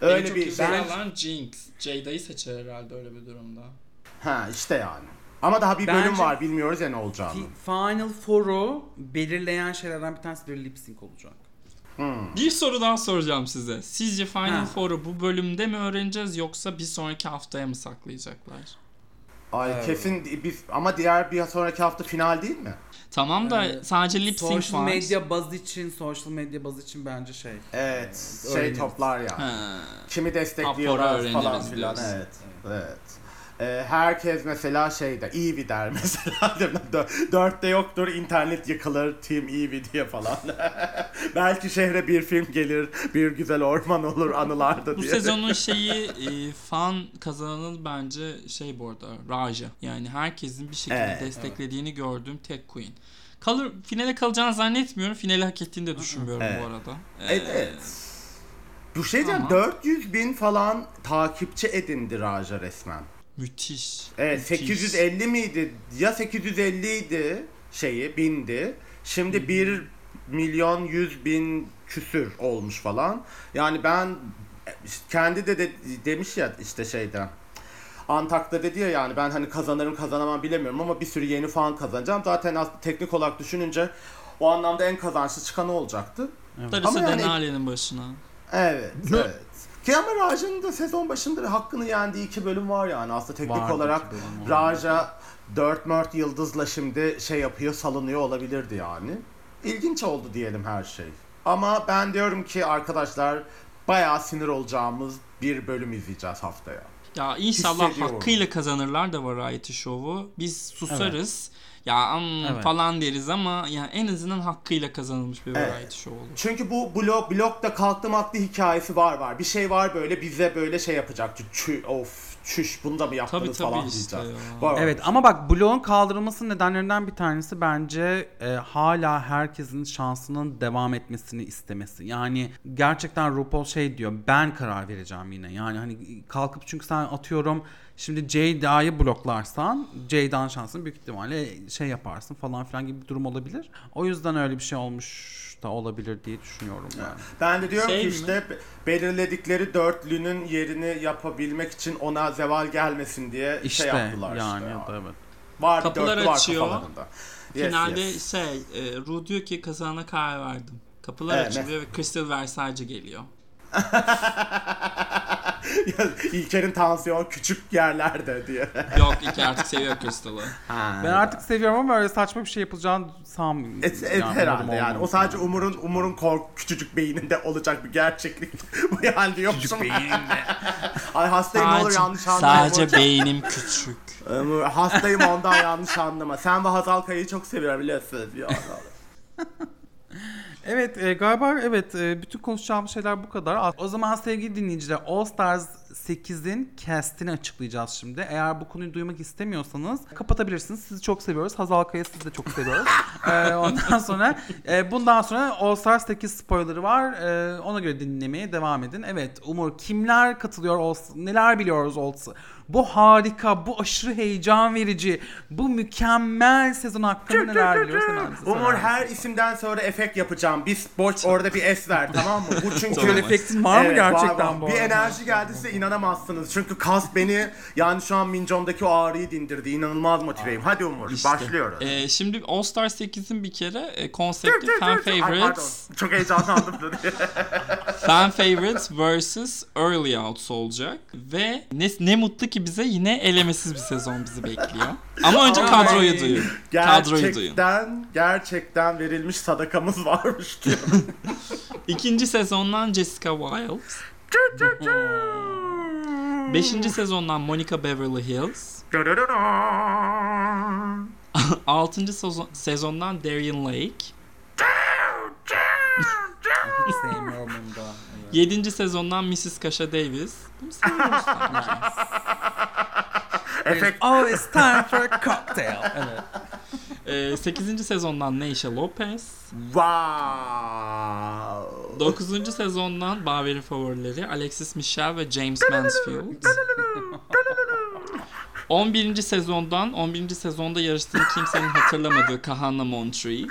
Öyle bir ben Jinkx, Jaida'yı seçer herhalde öyle bir durumda. Ha işte yani. Ama daha bir bölüm bence var, bilmiyoruz ya ne olacağını. Final Four'u belirleyen şeylerden bir tanesi bir lip sync olacak. Hmm. Bir soru daha soracağım size. Sizce Final Four'u bu bölümde mi öğreneceğiz yoksa bir sonraki haftaya mı saklayacaklar? Ay kesin bir, ama diğer bir sonraki hafta final değil mi? Tamam da sadece lip sync var. Social medya baz için bence şey. Evet, şey toplar yani. Ha. Kimi destekliyorlar falan filan. Evet. Herkes mesela şeyde Eevee der mesela. 4'te yoktur, internet yıkılır, Team Eevee diye falan. Belki şehre bir film gelir, bir güzel orman olur anılarda diye. Bu sezonun şeyi fan kazananı bence şey bu arada Raja. Yani herkesin bir şekilde desteklediğini gördüğüm tek queen. Finale kalacağını zannetmiyorum. Finali hak ettiğini de düşünmüyorum bu arada. Evet. Bu şeyden 400.000 falan takipçi edindi Raja resmen. Müthiş. Evet, 850 miydi? Ya 850 idi şeyi, bindi. Şimdi 1.100.000 küsür olmuş falan. Yani ben kendi de demiş ya işte şeyden. Antak'ta dedi ya yani ben hani kazanırım kazanamam bilemiyorum ama bir sürü yeni fan kazanacağım. Zaten teknik olarak düşününce o anlamda en kazançlı çıkan olacaktı. Evet. Tabii Sezen Ali'nin başına. Evet. Ama Raja'nın da sezon başında hakkını yendiği 2 bölüm var yani aslında teknik olarak Raja 4-4 yıldızla şimdi şey yapıyor, salınıyor olabilirdi yani. İlginç oldu diyelim her şey. Ama ben diyorum ki arkadaşlar bayağı sinir olacağımız bir bölüm izleyeceğiz haftaya. Ya inşallah hakkıyla kazanırlar da variety show'u. Biz susarız. Evet. Ya falan deriz ama yani en azından hakkıyla kazanılmış bir variety show olur. Çünkü bu blokta kalktı matlı hikayesi var. Bir şey var böyle bize böyle şey yapacaktı. Bunu da mı yaptınız tabii, falan işte diyeceğiz. Evet ama bak bloğun kaldırılması nedenlerinden bir tanesi bence hala herkesin şansının devam etmesini istemesi. Yani gerçekten RuPaul şey diyor ben karar vereceğim yine. Yani hani kalkıp çünkü sen atıyorum şimdi Jaida'yı bloklarsan Jaida'nın şansını büyük ihtimalle şey yaparsın falan filan gibi bir durum olabilir. O yüzden öyle bir şey olmuş da olabilir diye düşünüyorum yani. Ben de diyorum ki işte belirledikleri dörtlünün yerini yapabilmek için ona zeval gelmesin diye işte, şey yaptılar yani, işte. Yani evet. Var kapılar açıyor. Var finalde Ru diyor ki kazana karar verdim. Kapılar açılıyor ve Crystal Versace geliyor. İlker'in tansiyon küçük yerlerde diye. Yok İlker artık seviyor Crystal'ı. Ben artık seviyorum ama öyle saçma bir şey yapılacağını sanmıyorum. Herhalde yani. O sadece Umur'un küçücük beyninde olacak bir gerçeklik. Bu yani yok. Küçücük beyninde. Ay hastayım olur yanlış anlama. Sadece beynim küçük. Hastayım ondan yanlış anlama. Sen ve Hazal Kaya'yı çok seviyorum biliyorsunuz. Evet galiba bütün konuşacağım şeyler bu kadar. O zaman sevgili dinleyiciler All Stars 8'in cast'ini açıklayacağız şimdi. Eğer bu konuyu duymak istemiyorsanız kapatabilirsiniz. Sizi çok seviyoruz. Hazal Kaya sizi de çok seviyoruz. Ondan sonra bundan sonra All Stars 8 spoiler'ı var. Ona göre dinlemeye devam edin. Evet Umur kimler katılıyor? Neler biliyoruz olsun? Bu harika, bu aşırı heyecan verici, bu mükemmel sezon hakkında neler biliyoruz? Umur her isimden sonra efekt yapacağım. Biz boş orada bir es ver tamam mı? Bu çünkü böyle efektin var mı gerçekten bu? Bir enerji geldi size inanamazsınız. Çünkü kas beni yani şu an Mincon'daki o ağrıyı dindirdi. İnanılmaz motiveyim. Hadi Umur başlıyoruz. Şimdi All Star 8'in bir kere konsepti Fan Favorites. Çok heyecanlandım. Fan Favorites vs. Early Outs olacak ve ne mutlu ki bize yine elemesiz bir sezon bizi bekliyor. Ama önce kadroyu duyun. Gerçekten verilmiş sadakamız varmış diyorum. 2. sezondan Jessica Wilde. 5. sezondan Monica Beverly Hills. 6. sezondan Darian Lake. 7. sezondan Mrs. Kasha Davis. Bunu seviyoruz sanki. It's always time for a cocktail. Evet. 8. sezondan Neisha Lopez. Wow. 9. sezondan Baver'in favorileri Alexis Michelle ve James Mansfield. 11. sezonda yarıştığını kimsenin hatırlamadığı Kahan'la Montreux.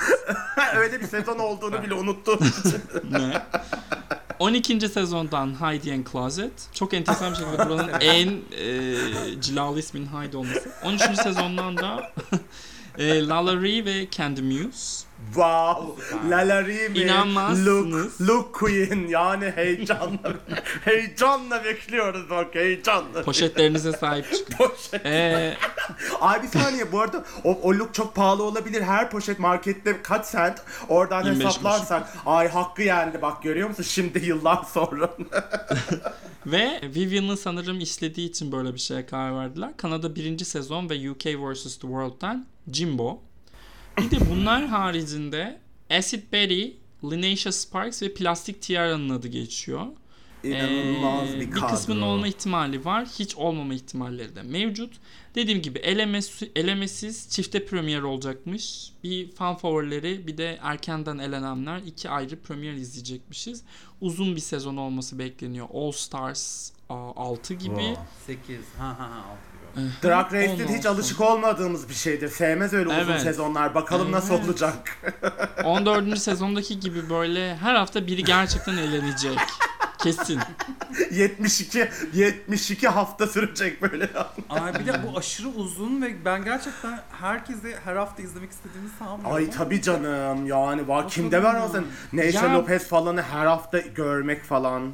Öyle bir sezon olduğunu bile unuttum. Ne? 12. sezondan Heidi and Closet. Çok enteresan bir şekilde buranın en cilalı isminin Heidi olması. 13. sezondan da Lalaurie ve Candy Muse. Wow! Lalaurie mi? İnanmazsınız. Look Queen. Yani heyecanla bekliyoruz. Bak, heyecanla. Poşetlerinize sahip çıkın. Poşet. Ay bir saniye, bu arada o look çok pahalı olabilir. Her poşet markette kaç sent? Oradan hesaplarsan. Ay hakkı yendi bak, görüyor musun? Şimdi yıllar sonra. Ve Vivienne'ın sanırım işlediği için böyle bir şeye karar verdiler. Kanada 1. sezon ve UK vs. The World'dan Jimbo. Bir de bunlar haricinde Acid Betty, Linesha Sparks ve Plastic Tiara'nın adı geçiyor. İnanılmaz bir kadro. Bir kısmının olma ihtimali var. Hiç olmama ihtimalleri de mevcut. Dediğim gibi elemesiz çifte premier olacakmış. Bir fan favorileri, bir de erkenden elenenler. 2 ayrı premier izleyecekmişiz. Uzun bir sezon olması bekleniyor. All Stars 6 gibi. Wow. 8. Ha 6. Drag Race'de hiç alışık olmadığımız bir şeydir. Sevmez öyle uzun sezonlar. Bakalım nasıl olacak. 14. sezondaki gibi böyle her hafta biri gerçekten eğlenecek. Kesin. 72 hafta sürecek böyle. Ay bir de bu aşırı uzun ve ben gerçekten herkesi her hafta izlemek istediğimi sanmıyorum. Ay tabii canım. Yani var, kimde var o senin? Neisha Lopez falanı her hafta görmek falan.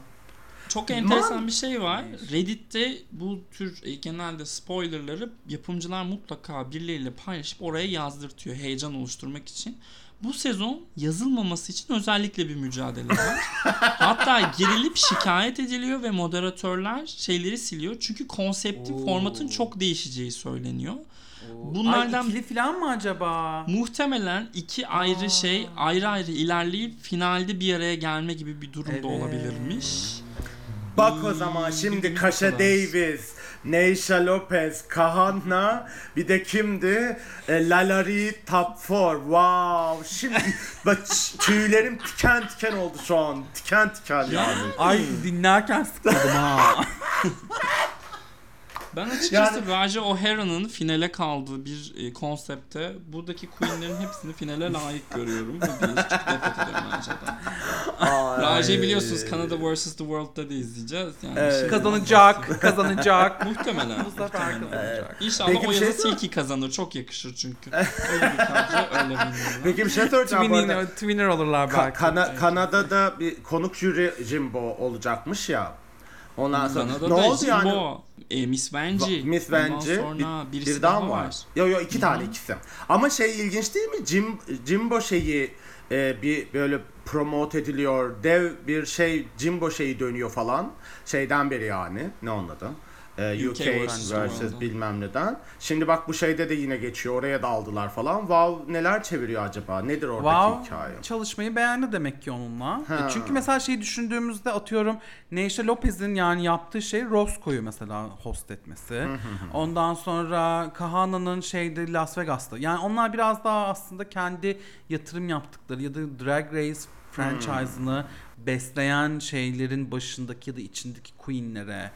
Çok enteresan bir şey var. Reddit'te bu tür genelde spoilerları yapımcılar mutlaka birileriyle paylaşıp oraya yazdırtıyor, heyecan oluşturmak için. Bu sezon yazılmaması için özellikle bir mücadele var. Hatta girilip şikayet ediliyor ve moderatörler şeyleri siliyor. Çünkü konseptin, formatın çok değişeceği söyleniyor. Bunlardan ikili falan mı acaba? Muhtemelen 2 ayrı şey ayrı ilerleyip finalde bir araya gelme gibi bir durumda olabilirmiş. Bak o zaman şimdi Kaşa Davis, Neisha Lopez, Kahanna, bir de kimdi? Lalaurie Top 4. Wow. Şimdi bak tüylerim tiken tiken oldu şu an. Tiken tiken yani. Ay dinlerken sıkıldım ha. Ben açıkçası yani, Raja O'Hara'nın finale kaldığı bir konsepte buradaki queenlerin hepsini finale layık görüyorum. Hepiniz çok nefret ediyorum Raja'dan. Raja'yı biliyorsunuz Kanada vs. The World'da da izleyeceğiz. Yani kazanacak. Muhtemelen. Kazanacak. İnşallah peki, o yazı Silky kazanır. Çok yakışır çünkü. Öyle bir kadro, öyle bilmiyorlar. Peki bir şey soracağım bu arada. Twinner olurlar belki. Kanada'da bir konuk jüri Jimbo olacakmış ya. Ondan sonra ne oldu yani? Jimbo. Miss Vanjie bir daha mı var? Yo 2 tane ikisi. Ama ilginç değil mi? Jimbo bir böyle promote ediliyor. Dev bir Jimbo dönüyor falan. Şeyden beri yani. Ne anladı? UK vs. bilmem neden. Şimdi bak bu de yine geçiyor. Oraya da aldılar falan. Wow, neler çeviriyor acaba? Nedir oradaki hikaye? Çalışmayı beğendi demek ki onunla. Çünkü mesela düşündüğümüzde atıyorum Neisha Lopez'in yani yaptığı Roscoe'yu mesela host etmesi. Ondan sonra Kahanna'nın Las Vegas'ta. Yani onlar biraz daha aslında kendi yatırım yaptıkları ya da Drag Race franchise'ını besleyen şeylerin başındaki ya da içindeki queenlere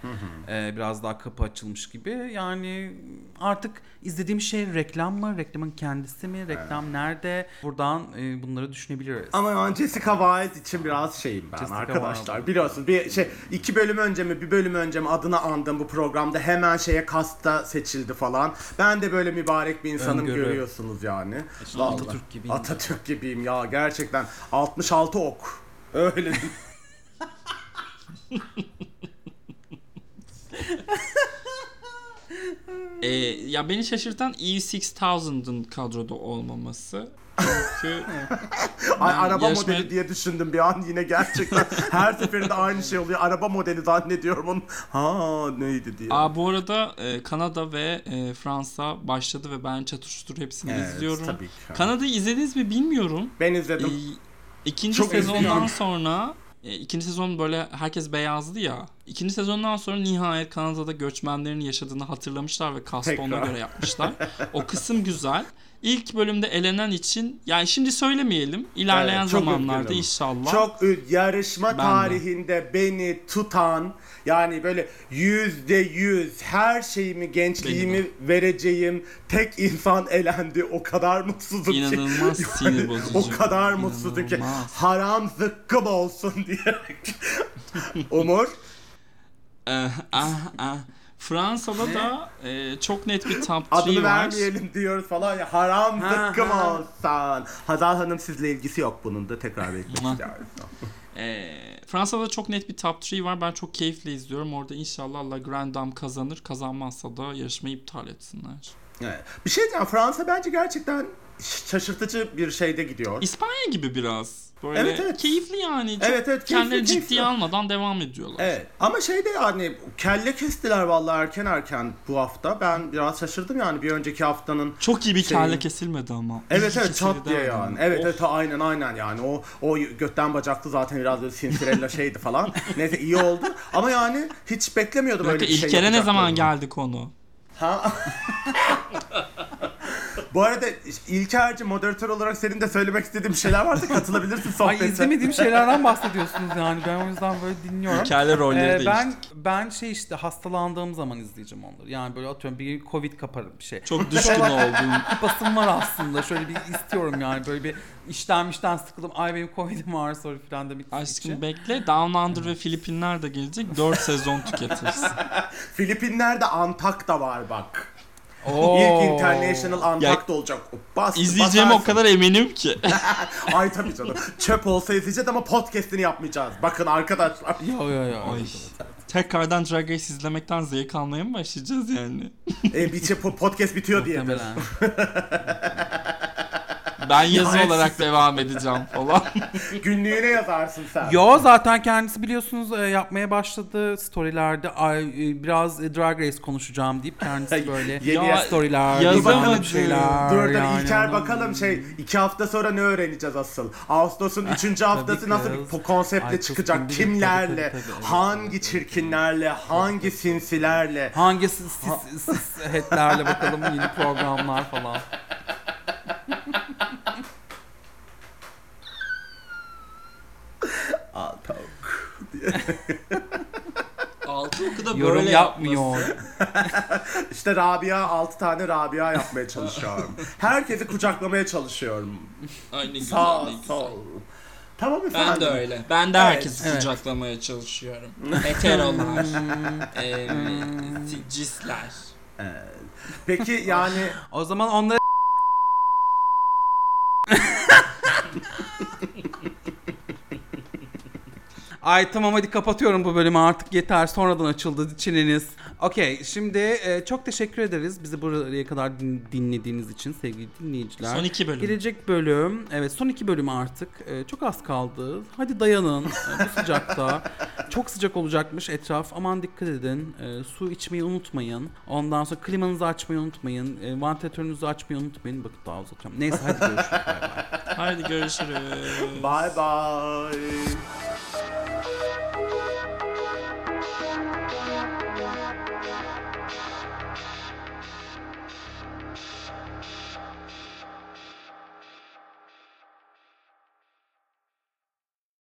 biraz daha kapı açılmış gibi. Yani artık izlediğim reklam mı? Reklamın kendisi mi? Reklam nerede? Buradan bunları düşünebiliriz. Ama Jessica Wilde için biraz ben Jessica arkadaşlar. Wilde. Biliyorsun 2 bölüm önce mi 1 bölüm önce mi adını andım bu programda. Hemen kasta seçildi falan. Ben de böyle mübarek bir insanım görüyorsunuz yani. Atatürk gibiyim ya gerçekten. 66 ok. Öyle. Ya beni şaşırtan E6000'ın kadroda olmaması. Çünkü araba modeli diye düşündüm bir an yine gerçekten. Her seferinde aynı oluyor. Araba modeli zannediyorum onun. Neydi diye. Bu arada Kanada ve Fransa başladı ve ben çatıştır hepsini izliyorum. Tabii ki. Kanada'yı izlediniz mi bilmiyorum. Ben izledim. İkinci sezondan sonra, ikinci sezon böyle herkes beyazdı ya. İkinci sezondan sonra nihayet Kanada'da göçmenlerin yaşadığını hatırlamışlar ve kastı ona göre yapmışlar. O kısım güzel. İlk bölümde elenen için yani şimdi söylemeyelim. İlerleyen zamanlarda inşallah. Çok yarışma tarihinde beni tutan yani böyle %100 her şeyimi, gençliğimi vereceğim tek insan elendi. O kadar mutsuzum İnanılmaz ki. Sinir bozucu. O kadar mutsuzum ki haram zıkkım olsun diyerek. Umur. Fransa'da da çok net bir top 3 var. Adını vermeyelim diyoruz falan ya. Haram zıkkım olsan. Hazal Hanım sizle ilgisi yok bunun da tekrar etmek Fransa'da çok net bir top 3 var. Ben çok keyifle izliyorum. Orada inşallah La Grande Dame kazanır. Kazanmazsa da yarışmayı iptal etsinler. Evet. Bir şey diyeceğim. Fransa bence gerçekten şaşırtıcı bir şeyde gidiyor. İspanya gibi biraz. Böyle evet. Keyifli yani. Çok evet, kendileri ciddiye almadan devam ediyorlar. Evet. Ama şeyde yani kelle kestiler vallahi erken bu hafta. Ben biraz şaşırdım yani bir önceki haftanın. Çok iyi bir kelle kesilmedi ama. Evet evet çat diye yani. Evet evet aynen yani o götten bacaklı zaten biraz böyle Cinderella şeydi falan. Neyse iyi oldu ama yani hiç beklemiyordum böyle bir şey. İlk kere ne zaman geldi konu? Ha? Bu arada İlker'ci moderatör olarak senin de söylemek istediğim şeyler varsa katılabilirsin sohbete. Ay izlemediğim şeylerden bahsediyorsunuz yani ben o yüzden böyle dinliyorum. İlker'le rolleri ben hastalandığım zaman izleyeceğim onları. Yani böyle atıyorum bir Covid kaparım bir şey. Çok düşkün oldum. Basım var aslında şöyle bir istiyorum yani böyle bir işten sıkıldım. Ay benim Covid'im var sorry falan demek için. Aşkım bekle Down Under ve Filipinler de gelecek 4 sezon tüketirsin. Filipinler'de Antak da var bak. İlk international Antak'ta olacak. İzleyeceğim o kadar eminim ki. Ay tabii canım. Çöp olsa izleyeceğiz ama podcast'ini yapmayacağız. Bakın arkadaşlar. Yo. Tekrardan Drag Race izlemekten zevk almaya mı başlayacağız yani? Podcast bitiyor diyedir. Ben yazı olarak devam edeceğim falan. Günlüğüne yazarsın sen. Yo zaten kendisi biliyorsunuz yapmaya başladı storylerde biraz Drag Race konuşacağım deyip kendisi böyle yeni storyler, yeni şeyler. Dur yani, İlker bakalım 2 hafta sonra ne öğreneceğiz asıl? Ağustos'un 3. haftası nasıl bir konseptle çıkacak? Kimlerle? Hangi çirkinlerle? Hangi sinsilerle? Hangi hetlerle bakalım yeni programlar falan. Altıoku da yorum böyle yapmıyor. İşte Rabia 6 tane Rabia yapmaya çalışıyorum. Herkesi kucaklamaya çalışıyorum. Aynı güzel. Sağ ol. Tamam efendim. Ben de öyle. Ben de herkesi kucaklamaya çalışıyorum. Heterolar, cisler. Evet. Peki yani o zaman onları Ay tamam hadi kapatıyorum bu bölümü artık yeter sonradan açıldı çeneniz. Okey şimdi çok teşekkür ederiz bizi buraya kadar dinlediğiniz için sevgili dinleyiciler. Son 2 bölüm. Gelecek bölüm son 2 bölüm artık çok az kaldı. Hadi dayanın bu sıcakta. Çok sıcak olacakmış etraf aman dikkat edin su içmeyi unutmayın. Ondan sonra klimanızı açmayı unutmayın. Vantilatörünüzü açmayı unutmayın. Bakın daha uzatacağım. Neyse hadi görüşürüz. Bye bye. Hadi görüşürüz. Bye bye.